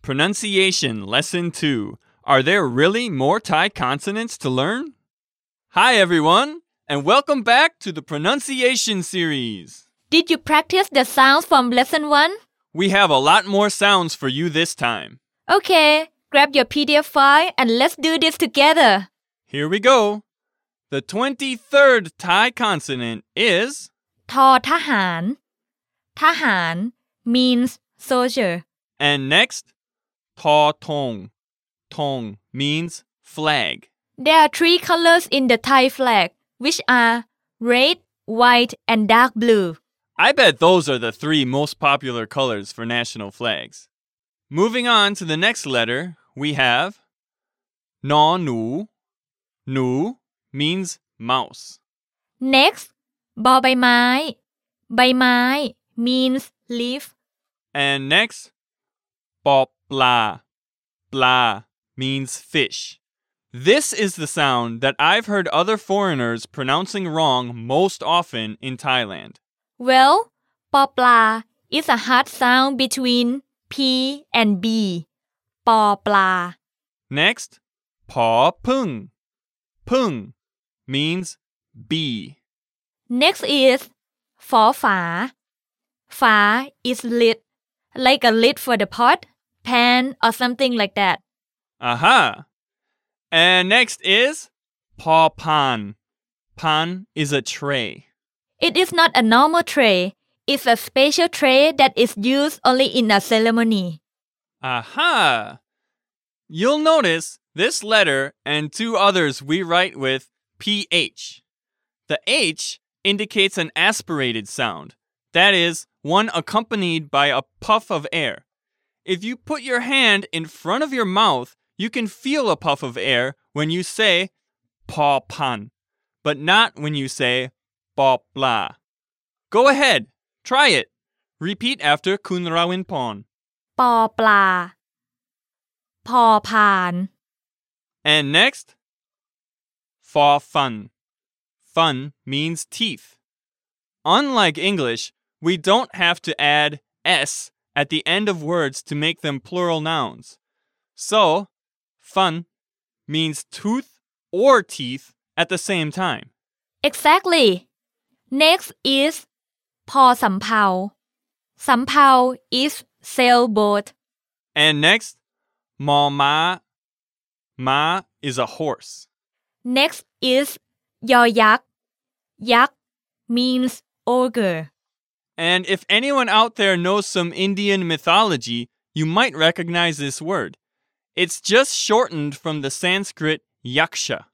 Pronunciation Lesson 2. Are there really more Thai consonants to learn? Hi everyone, and welcome back to the pronunciation series. Did you practice the sounds from Lesson 1? We have a lot more sounds for you this time. Okay, grab your PDF file and let's do this together. Here we go. The 23rd Thai consonant is... Tho Thahan. Thahan means soldier. And next... Tho Thong. Thong means flag. There are three colors in the Thai flag, which are red, white, and dark blue. I bet those are the three most popular colors for national flags. Moving on to the next letter, we have Nong Nu. Nu means mouse. Next, Bo Bai Mai. Bai Mai means leaf. And next, Pop. Bla. Bla means fish. This is the sound that I've heard other foreigners pronouncing wrong most often in Thailand. Well, po pla is a hard sound between P and B. Po pla. Next, po pung. Pung means bee. Next is pho fa. Fa is lid, like a lid for the pot, pan, or something like that. Aha! And next is paw pan. Pan is a tray. It is not a normal tray. It's a special tray that is used only in a ceremony. Aha! You'll notice this letter and two others we write with PH. The H indicates an aspirated sound. That is, one accompanied by a puff of air. If you put your hand in front of your mouth, you can feel a puff of air when you say paw pan, but not when you say paw pla. Go ahead, try it. Repeat after Khun Rawin Pon. Paw pla. Paw pan. And next, pho fun. Fun means teeth. Unlike English, we don't have to add S at the end of words to make them plural nouns. So, fun means tooth or teeth at the same time. Exactly. Next is po sampao. Sampao is sailboat. And next, mo ma. Ma is a horse. Next is yo yak. Yak means ogre. And if anyone out there knows some Indian mythology, you might recognize this word. It's just shortened from the Sanskrit yaksha.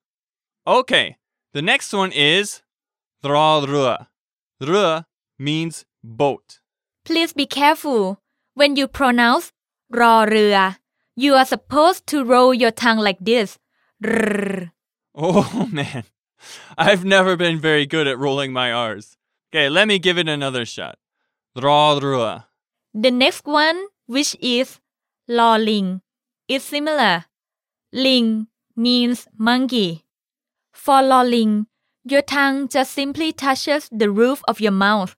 Okay, the next one is dra rua. Rua means boat. Please be careful. When you pronounce ra rua, you are supposed to roll your tongue like this. Rrr. Oh man, I've never been very good at rolling my R's. Okay, let me give it another shot. Rua. The next one, which is lo ling, is similar. Ling means monkey. For lo ling, your tongue just simply touches the roof of your mouth.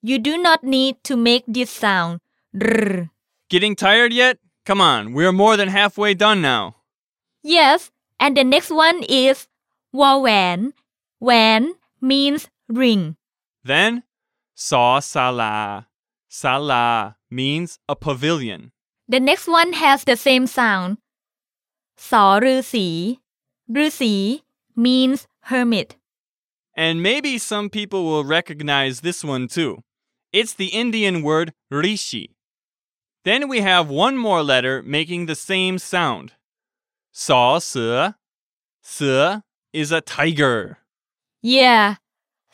You do not need to make this sound. Rrr. Getting tired yet? Come on, we're more than halfway done now. Yes, and the next one is wa wan. Wan means ring. Then, saw sala. Sala means a pavilion. The next one has the same sound. Saw rusi. Rusi means hermit. And maybe some people will recognize this one too. It's the Indian word rishi. Then we have one more letter making the same sound. Saw se. Se is a tiger. Yeah.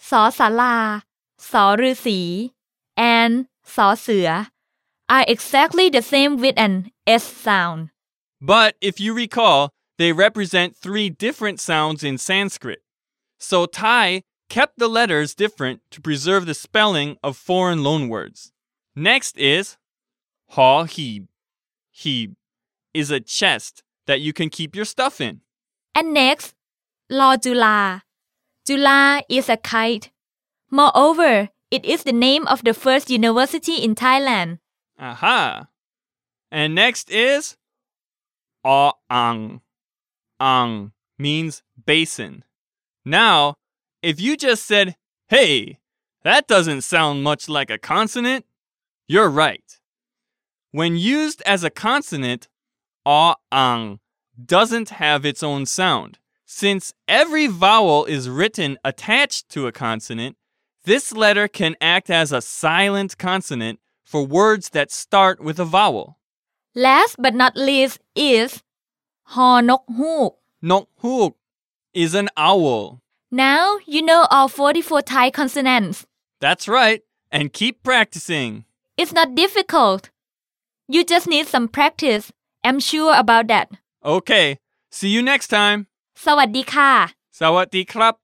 Saw sala, saw rusi, and saw sua are exactly the same with an S sound. But if you recall, they represent three different sounds in Sanskrit. So Thai kept the letters different to preserve the spelling of foreign loanwords. Next is Hall Heeb. Heeb is a chest that you can keep your stuff in. And next, Law Jula. Jula is a kite. Moreover, it is the name of the first university in Thailand. Aha! And next is Aw Ang. Ang means basin. Now, if you just said, hey, that doesn't sound much like a consonant, you're right. When used as a consonant, Aw Ang doesn't have its own sound. Since every vowel is written attached to a consonant, this letter can act as a silent consonant for words that start with a vowel. Last but not least is Hor Nok Hook. Nok Hook is an owl. Now you know all 44 Thai consonants. That's right, and keep practicing. It's not difficult. You just need some practice. I'm sure about that. Okay, see you next time. สวัสดีค่ะ สวัสดีครับ